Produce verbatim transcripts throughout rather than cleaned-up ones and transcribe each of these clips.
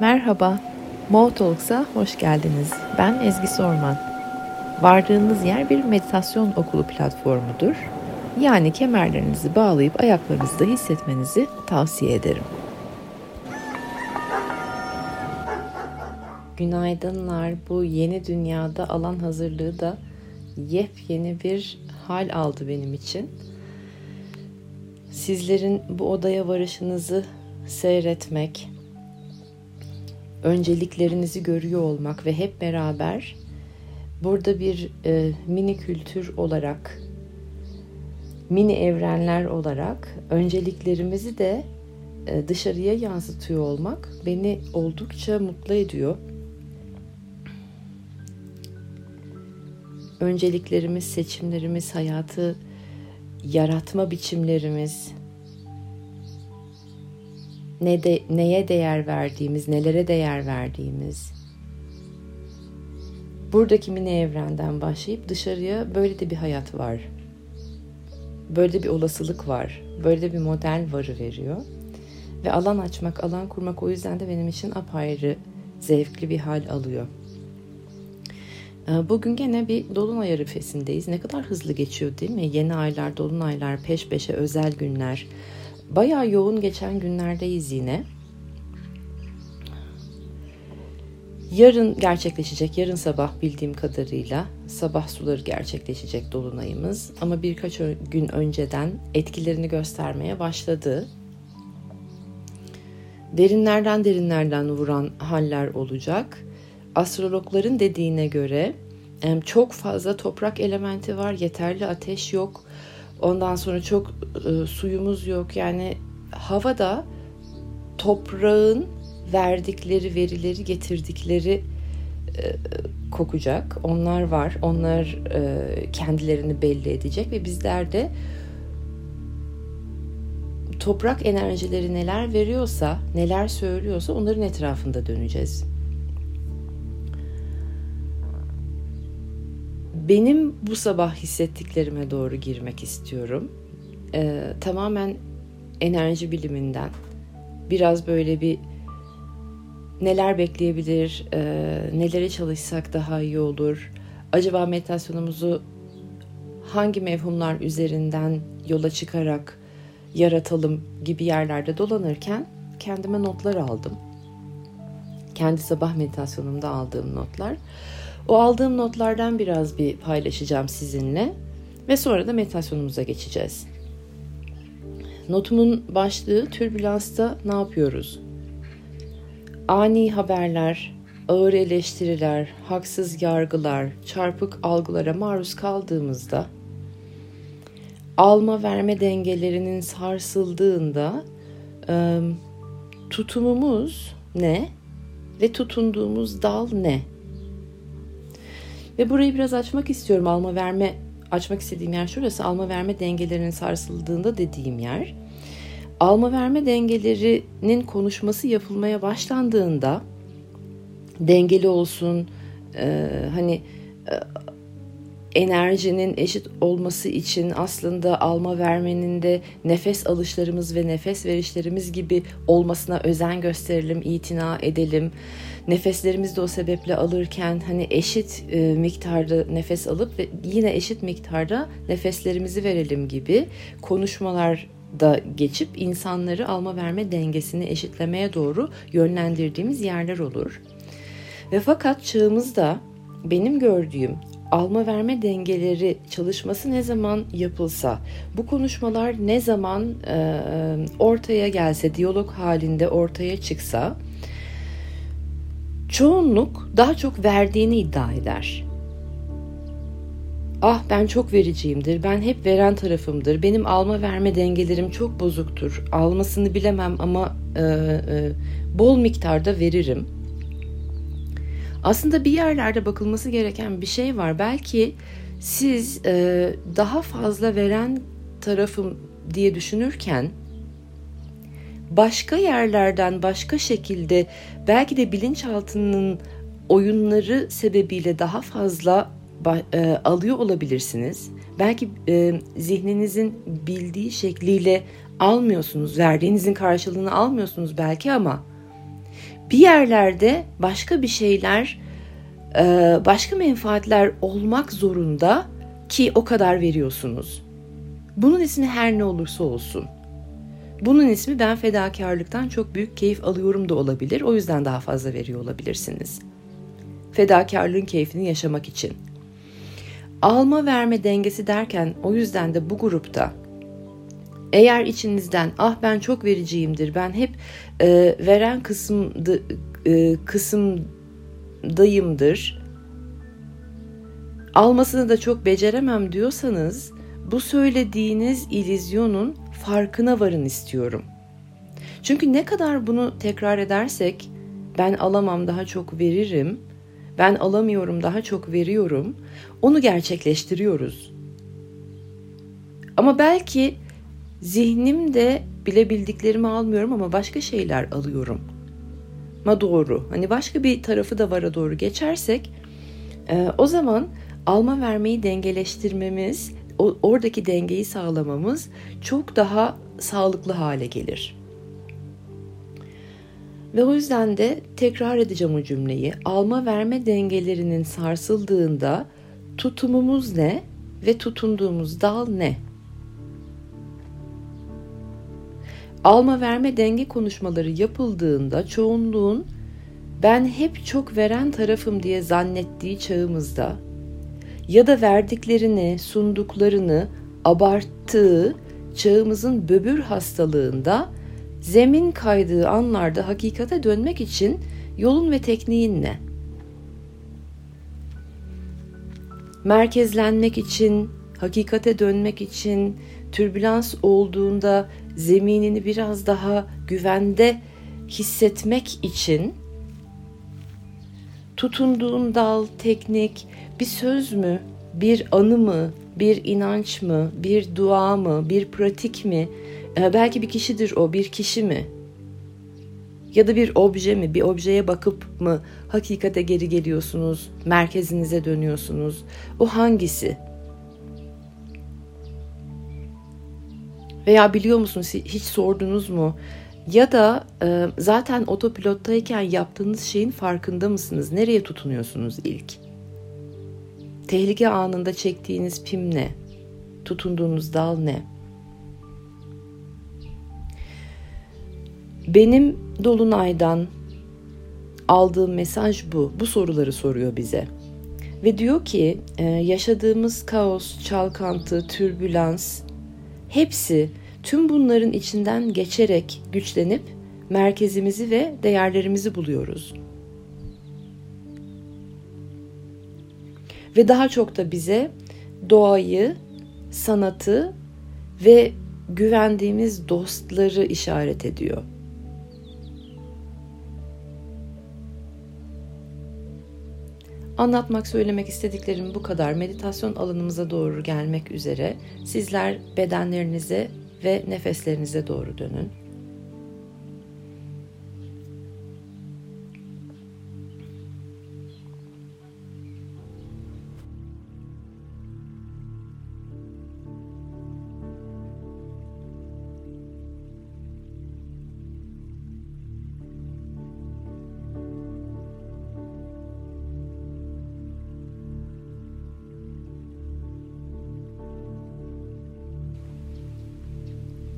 Merhaba, Mo Talks'a hoş geldiniz. Ben Ezgi Sorman. Vardığınız yer bir meditasyon okulu platformudur. Yani kemerlerinizi bağlayıp ayaklarınızda hissetmenizi tavsiye ederim. Günaydınlar. Bu yeni dünyada alan hazırlığı da yepyeni bir hal aldı benim için. Sizlerin bu odaya varışınızı seyretmek, önceliklerinizi görüyor olmak ve hep beraber burada bir e, mini kültür olarak, mini evrenler olarak önceliklerimizi de e, dışarıya yansıtıyor olmak beni oldukça mutlu ediyor. Önceliklerimiz, seçimlerimiz, hayatı yaratma biçimlerimiz, ne de, neye değer verdiğimiz, nelere değer verdiğimiz. Buradaki mini evrenden başlayıp dışarıya böyle de bir hayat var. Böyle de bir olasılık var. Böyle de bir model varı veriyor. Ve alan açmak, alan kurmak o yüzden de benim için apayrı, zevkli bir hal alıyor. Bugün gene bir dolunay arifesindeyiz. Ne kadar hızlı geçiyor değil mi? Yeni aylar, dolunaylar, peş peşe özel günler. Bayağı yoğun geçen günlerdeyiz yine. Yarın gerçekleşecek, yarın sabah bildiğim kadarıyla sabah suları gerçekleşecek dolunayımız. Ama birkaç gün önceden etkilerini göstermeye başladı. Derinlerden derinlerden vuran haller olacak. Astrologların dediğine göre çok fazla toprak elementi var, yeterli ateş yok. Ondan sonra çok e, suyumuz yok. Yani havada toprağın verdikleri, verileri, getirdikleri e, kokacak. Onlar var. Onlar e, kendilerini belli edecek ve bizler de toprak enerjileri neler veriyorsa, neler söylüyorsa onların etrafında döneceğiz. Benim bu sabah hissettiklerime doğru girmek istiyorum. Ee, tamamen enerji biliminden. Biraz böyle bir neler bekleyebilir, e, nelere çalışsak daha iyi olur. Acaba meditasyonumuzu hangi mevhumlar üzerinden yola çıkarak yaratalım gibi yerlerde dolanırken kendime notlar aldım. Kendi sabah meditasyonumda aldığım notlar. O aldığım notlardan biraz bir paylaşacağım sizinle ve sonra da meditasyonumuza geçeceğiz. Notumun başlığı türbülansta ne yapıyoruz? Ani haberler, ağır eleştiriler, haksız yargılar, çarpık algılara maruz kaldığımızda, alma verme dengelerinin sarsıldığında tutumumuz ne ve tutunduğumuz dal ne? Ve burayı biraz açmak istiyorum. Alma verme, açmak istediğim yer şurası. Alma verme dengelerinin sarsıldığında dediğim yer. Alma verme dengelerinin konuşması yapılmaya başlandığında dengeli olsun, e, hani e, enerjinin eşit olması için aslında alma vermenin de nefes alışlarımız ve nefes verişlerimiz gibi olmasına özen gösterelim, itina edelim. Nefeslerimizi de o sebeple alırken hani eşit e, miktarda nefes alıp ve yine eşit miktarda nefeslerimizi verelim gibi konuşmalarda geçip insanları alma verme dengesini eşitlemeye doğru yönlendirdiğimiz yerler olur. Ve fakat çağımızda benim gördüğüm alma verme dengeleri çalışması ne zaman yapılsa, bu konuşmalar ne zaman e, ortaya gelse, diyalog halinde ortaya çıksa, çoğunluk daha çok verdiğini iddia eder. Ah ben çok vericiyimdir, ben hep veren tarafımdır, benim alma verme dengelerim çok bozuktur, almasını bilemem ama e, e, bol miktarda veririm. Aslında bir yerlerde bakılması gereken bir şey var. Belki siz e, daha fazla veren tarafım diye düşünürken başka yerlerden başka şekilde belki de bilinçaltının oyunları sebebiyle daha fazla e, alıyor olabilirsiniz. Belki e, zihninizin bildiği şekliyle almıyorsunuz, verdiğinizin karşılığını almıyorsunuz belki ama bir yerlerde başka bir şeyler, başka menfaatler olmak zorunda ki o kadar veriyorsunuz. Bunun ismi her ne olursa olsun. Bunun ismi ben fedakarlıktan çok büyük keyif alıyorum da olabilir. O yüzden daha fazla veriyor olabilirsiniz. Fedakarlığın keyfini yaşamak için. Alma verme dengesi derken o yüzden de bu grupta eğer içinizden ah ben çok vericiyimdir, ben hep e, veren kısımda, e, kısımdayımdır, almasını da çok beceremem diyorsanız bu söylediğiniz illüzyonun farkına varın istiyorum. Çünkü ne kadar bunu tekrar edersek ben alamam daha çok veririm, ben alamıyorum daha çok veriyorum, onu gerçekleştiriyoruz. Ama belki zihnimde bile bildiklerimi almıyorum ama başka şeyler alıyorum. Ma doğru. Hani başka bir tarafı da vara doğru geçersek o zaman alma vermeyi dengeleştirmemiz, oradaki dengeyi sağlamamız çok daha sağlıklı hale gelir. Ve o yüzden de tekrar edeceğim o cümleyi. Alma verme dengelerinin sarsıldığında tutumumuz ne ve tutunduğumuz dal ne? Alma verme denge konuşmaları yapıldığında çoğunluğun ben hep çok veren tarafım diye zannettiği çağımızda ya da verdiklerini, sunduklarını abarttığı çağımızın böbür hastalığında zemin kaydığı anlarda hakikate dönmek için yolun ve tekniğin ne? Merkezlenmek için, hakikate dönmek için, türbülans olduğunda zeminini biraz daha güvende hissetmek için tutunduğun dal, teknik, bir söz mü, bir anı mı, bir inanç mı, bir dua mı, bir pratik mi? Ee, belki bir kişidir o, bir kişi mi? Ya da bir obje mi, bir objeye bakıp mı hakikate geri geliyorsunuz, merkezinize dönüyorsunuz? O hangisi? Veya biliyor musunuz, hiç sordunuz mu? Ya da e, zaten otopilottayken yaptığınız şeyin farkında mısınız? Nereye tutunuyorsunuz ilk? Tehlike anında çektiğiniz pim ne? Tutunduğunuz dal ne? Benim Dolunay'dan aldığım mesaj bu. Bu soruları soruyor bize. Ve diyor ki e, yaşadığımız kaos, çalkantı, türbülans... Hepsi tüm bunların içinden geçerek güçlenip merkezimizi ve değerlerimizi buluyoruz. Ve daha çok da bize doğayı, sanatı ve güvendiğimiz dostları işaret ediyor. Anlatmak, söylemek istediklerim bu kadar. Meditasyon alanımıza doğru gelmek üzere. Sizler bedenlerinize ve nefeslerinize doğru dönün.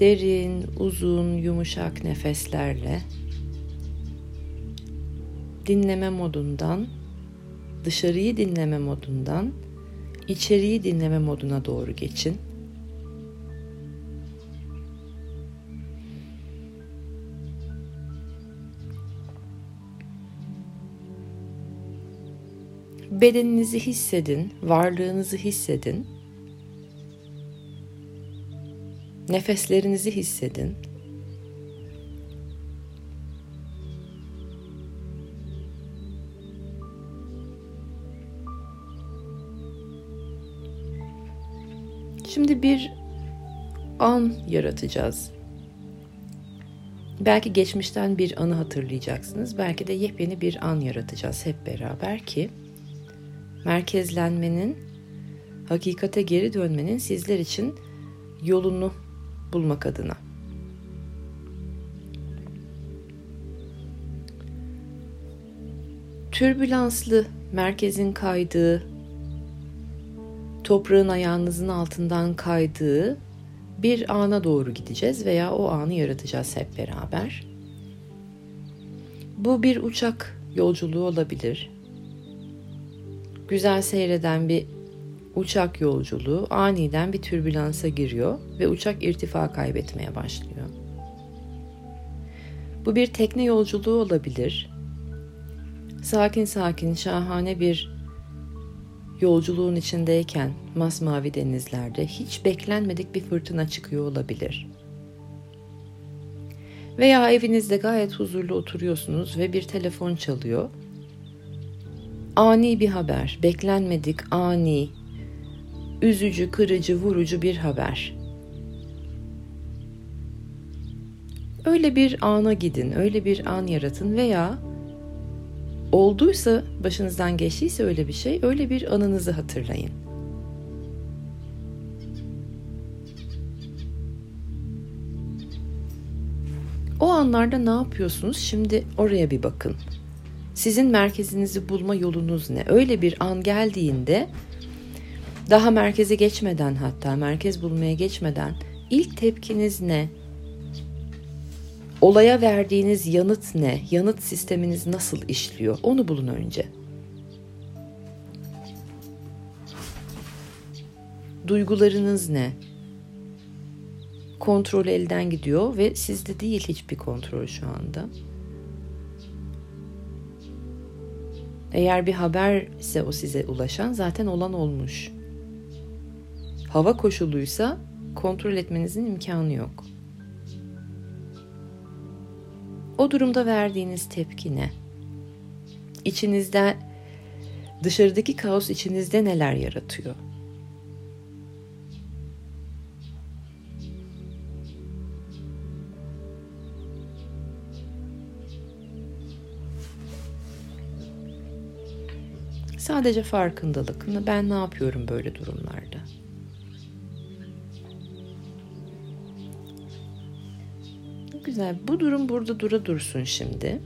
Derin, uzun, yumuşak nefeslerle dinleme modundan, dışarıyı dinleme modundan, içeriği dinleme moduna doğru geçin. Bedeninizi hissedin, varlığınızı hissedin. Nefeslerinizi hissedin. Şimdi bir an yaratacağız. Belki geçmişten bir anı hatırlayacaksınız. Belki de yepyeni bir an yaratacağız hep beraber ki merkezlenmenin, hakikate geri dönmenin sizler için yolunu bulmak adına. türbülanslı, merkezin kaydığı, toprağın ayağınızın altından kaydığı bir ana doğru gideceğiz veya o anı yaratacağız hep beraber. Bu bir uçak yolculuğu olabilir. Güzel seyreden bir uçak yolculuğu aniden bir türbülansa giriyor ve uçak irtifa kaybetmeye başlıyor. Bu bir tekne yolculuğu olabilir. Sakin sakin şahane bir yolculuğun içindeyken masmavi denizlerde hiç beklenmedik bir fırtına çıkıyor olabilir. Veya evinizde gayet huzurlu oturuyorsunuz ve bir telefon çalıyor. Ani bir haber, beklenmedik, ani, üzücü, kırıcı, vurucu bir haber. Öyle bir ana gidin, öyle bir an yaratın veya olduysa, başınızdan geçtiyse öyle bir şey, öyle bir anınızı hatırlayın. O anlarda ne yapıyorsunuz? Şimdi oraya bir bakın. Sizin merkezinizi bulma yolunuz ne? Öyle bir an geldiğinde, daha merkeze geçmeden hatta, merkez bulmaya geçmeden ilk tepkiniz ne? Olaya verdiğiniz yanıt ne? Yanıt sisteminiz nasıl işliyor? Onu bulun önce. Duygularınız ne? Kontrol elden gidiyor ve sizde değil hiçbir kontrol şu anda. Eğer bir haberse o size ulaşan zaten olan olmuş. Hava koşuluysa kontrol etmenizin imkanı yok. O durumda verdiğiniz tepki ne? İçinizde, dışarıdaki kaos içinizde neler yaratıyor? Sadece farkındalık. Ben ne yapıyorum böyle durumlarda? Güzel. Bu durum burada dura dursun şimdi.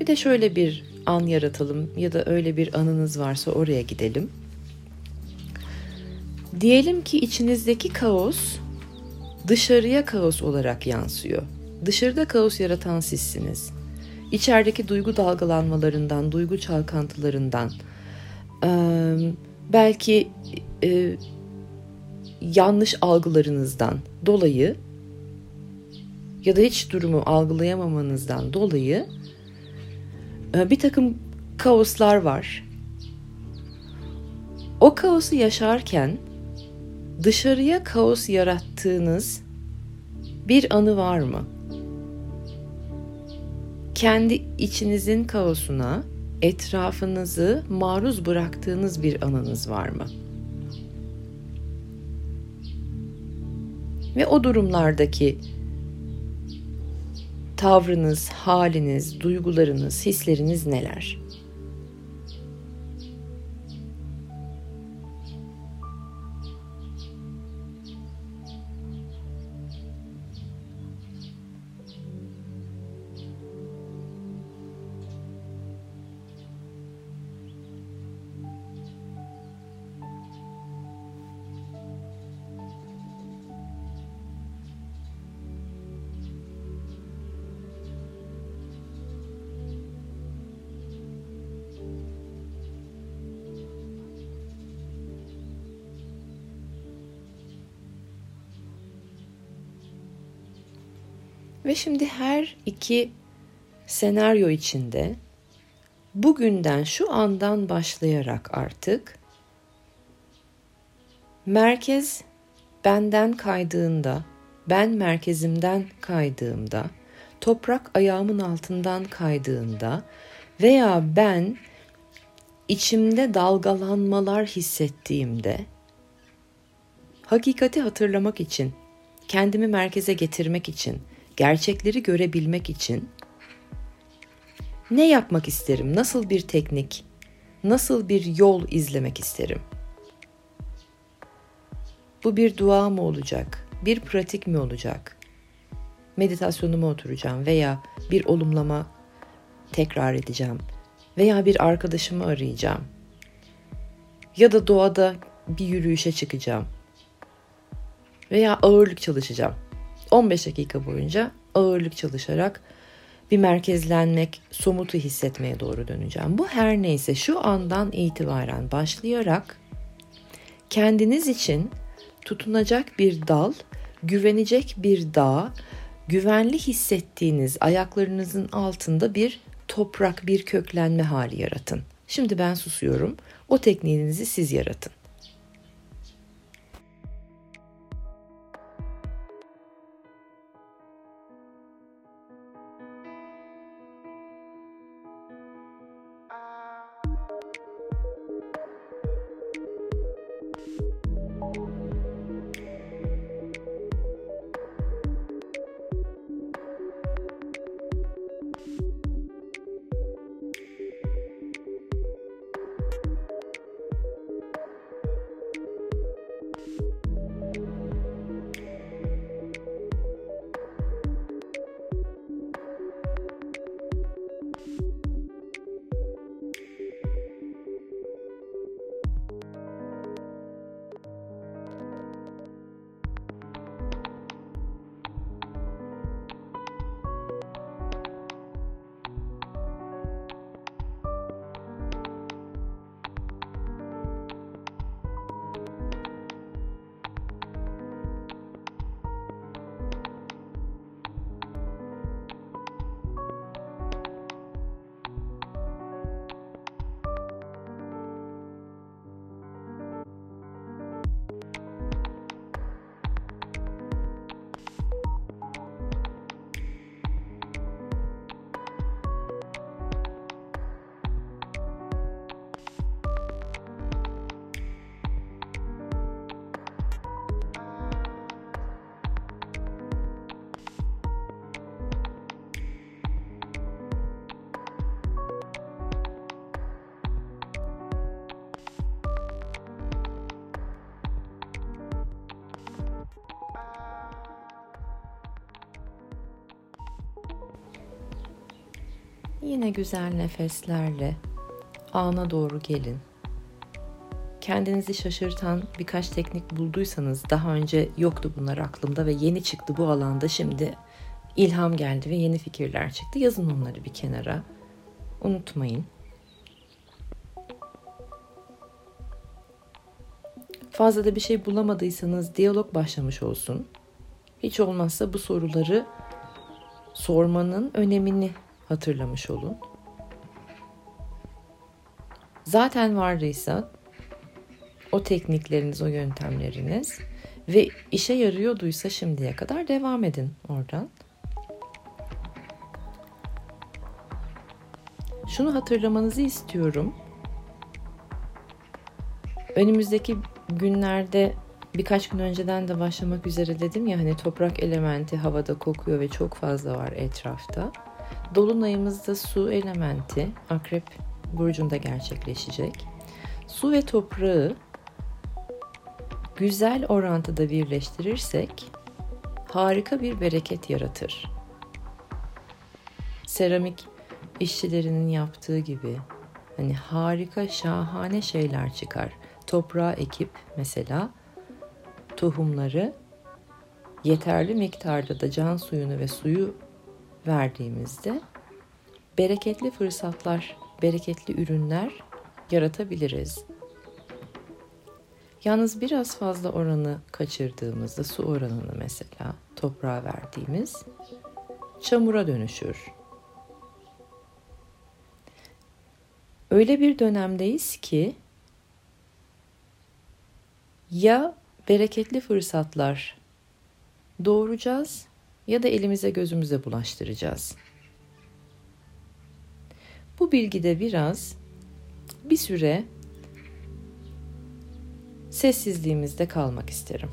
Bir de şöyle bir an yaratalım ya da öyle bir anınız varsa oraya gidelim. Diyelim ki içinizdeki kaos dışarıya kaos olarak yansıyor. Dışarıda kaos yaratan sizsiniz. İçerideki duygu dalgalanmalarından, duygu çalkantılarından, belki yanlış algılarınızdan dolayı ya da hiç durumu algılayamamanızdan dolayı bir takım kaoslar var. O kaosu yaşarken dışarıya kaos yarattığınız bir anı var mı? Kendi içinizin kaosuna, etrafınızı maruz bıraktığınız bir anınız var mı? Ve o durumlardaki tavrınız, haliniz, duygularınız, hisleriniz neler? Ve şimdi her iki senaryo içinde bugünden, şu andan başlayarak artık merkez benden kaydığında, ben merkezimden kaydığımda, toprak ayağımın altından kaydığında veya ben içimde dalgalanmalar hissettiğimde hakikati hatırlamak için, kendimi merkeze getirmek için, gerçekleri görebilmek için ne yapmak isterim? Nasıl bir teknik, nasıl bir yol izlemek isterim? Bu bir dua mı olacak? Bir pratik mi olacak? Meditasyonuma oturacağım veya bir olumlama tekrar edeceğim veya bir arkadaşımı arayacağım. Ya da doğada bir yürüyüşe çıkacağım. Veya ağırlık çalışacağım. on beş dakika boyunca ağırlık çalışarak bir merkezlenmek, somutu hissetmeye doğru döneceğim. Bu her neyse şu andan itibaren başlayarak kendiniz için tutunacak bir dal, güvenecek bir dağ, güvenli hissettiğiniz ayaklarınızın altında bir toprak, bir köklenme hali yaratın. Şimdi ben susuyorum. O tekniğinizi siz yaratın. Yine güzel nefeslerle ana doğru gelin. Kendinizi şaşırtan birkaç teknik bulduysanız, daha önce yoktu bunlar aklımda ve yeni çıktı bu alanda, şimdi ilham geldi ve yeni fikirler çıktı, yazın onları bir kenara. Unutmayın. Fazla da bir şey bulamadıysanız diyalog başlamış olsun. Hiç olmazsa bu soruları sormanın önemini hatırlamış olun. Zaten vardıysa o teknikleriniz, o yöntemleriniz ve işe yarıyorduysa şimdiye kadar devam edin oradan. Şunu hatırlamanızı istiyorum. Önümüzdeki günlerde, birkaç gün önceden de başlamak üzere dedim ya, hani toprak elementi havada kokuyor ve çok fazla var etrafta. Dolunayımızda su elementi Akrep burcunda gerçekleşecek. Su ve toprağı güzel orantıda birleştirirsek harika bir bereket yaratır. Seramik işçilerinin yaptığı gibi hani harika, şahane şeyler çıkar. Toprağa ekip mesela tohumları, yeterli miktarda da can suyunu ve suyu verdiğimizde bereketli fırsatlar, bereketli ürünler yaratabiliriz. Yalnız biraz fazla oranı kaçırdığımızda, su oranını mesela toprağa verdiğimiz, çamura dönüşür. Öyle bir dönemdeyiz ki ya bereketli fırsatlar doğuracağız ya da elimize gözümüze bulaştıracağız. Bu bilgide biraz, bir süre sessizliğimizde kalmak isterim.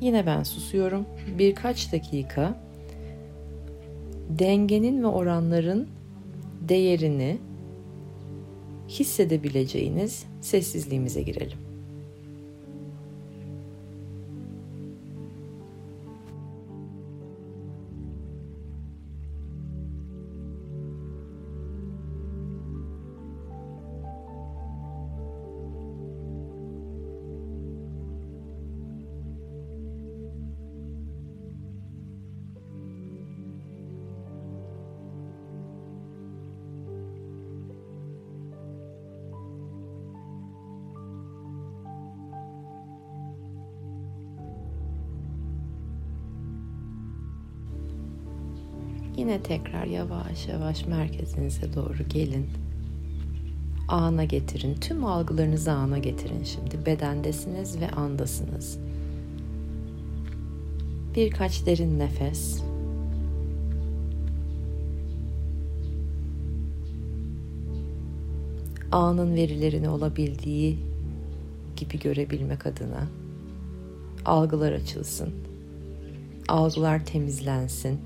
Yine ben susuyorum. Birkaç dakika dengenin ve oranların değerini hissedebileceğiniz sessizliğimize girelim. Yine tekrar yavaş yavaş merkezinize doğru gelin. Ana getirin. Tüm algılarınızı ana getirin şimdi. Bedendesiniz ve andasınız. Birkaç derin nefes. Anın verilerini olabildiği gibi görebilmek adına algılar açılsın. Algılar temizlensin.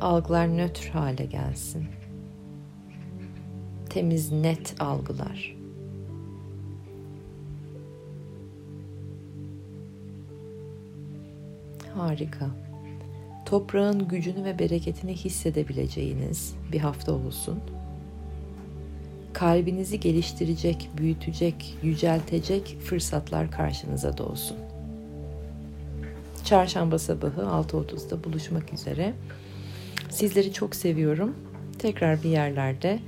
Algılar nötr hale gelsin. Temiz, net algılar. Harika. Toprağın gücünü ve bereketini hissedebileceğiniz bir hafta olsun. Kalbinizi geliştirecek, büyütecek, yüceltecek fırsatlar karşınıza doğsun. Çarşamba sabahı altı otuzda buluşmak üzere. Sizleri çok seviyorum. Tekrar bir yerlerde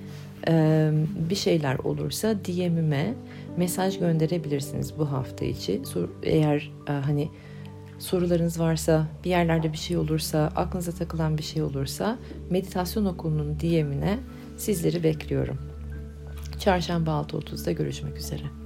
bir şeyler olursa D M'ime mesaj gönderebilirsiniz bu hafta içi. Eğer hani sorularınız varsa, bir yerlerde bir şey olursa, aklınıza takılan bir şey olursa meditasyon okulunun D M'ine sizleri bekliyorum. Çarşamba altı otuzda görüşmek üzere.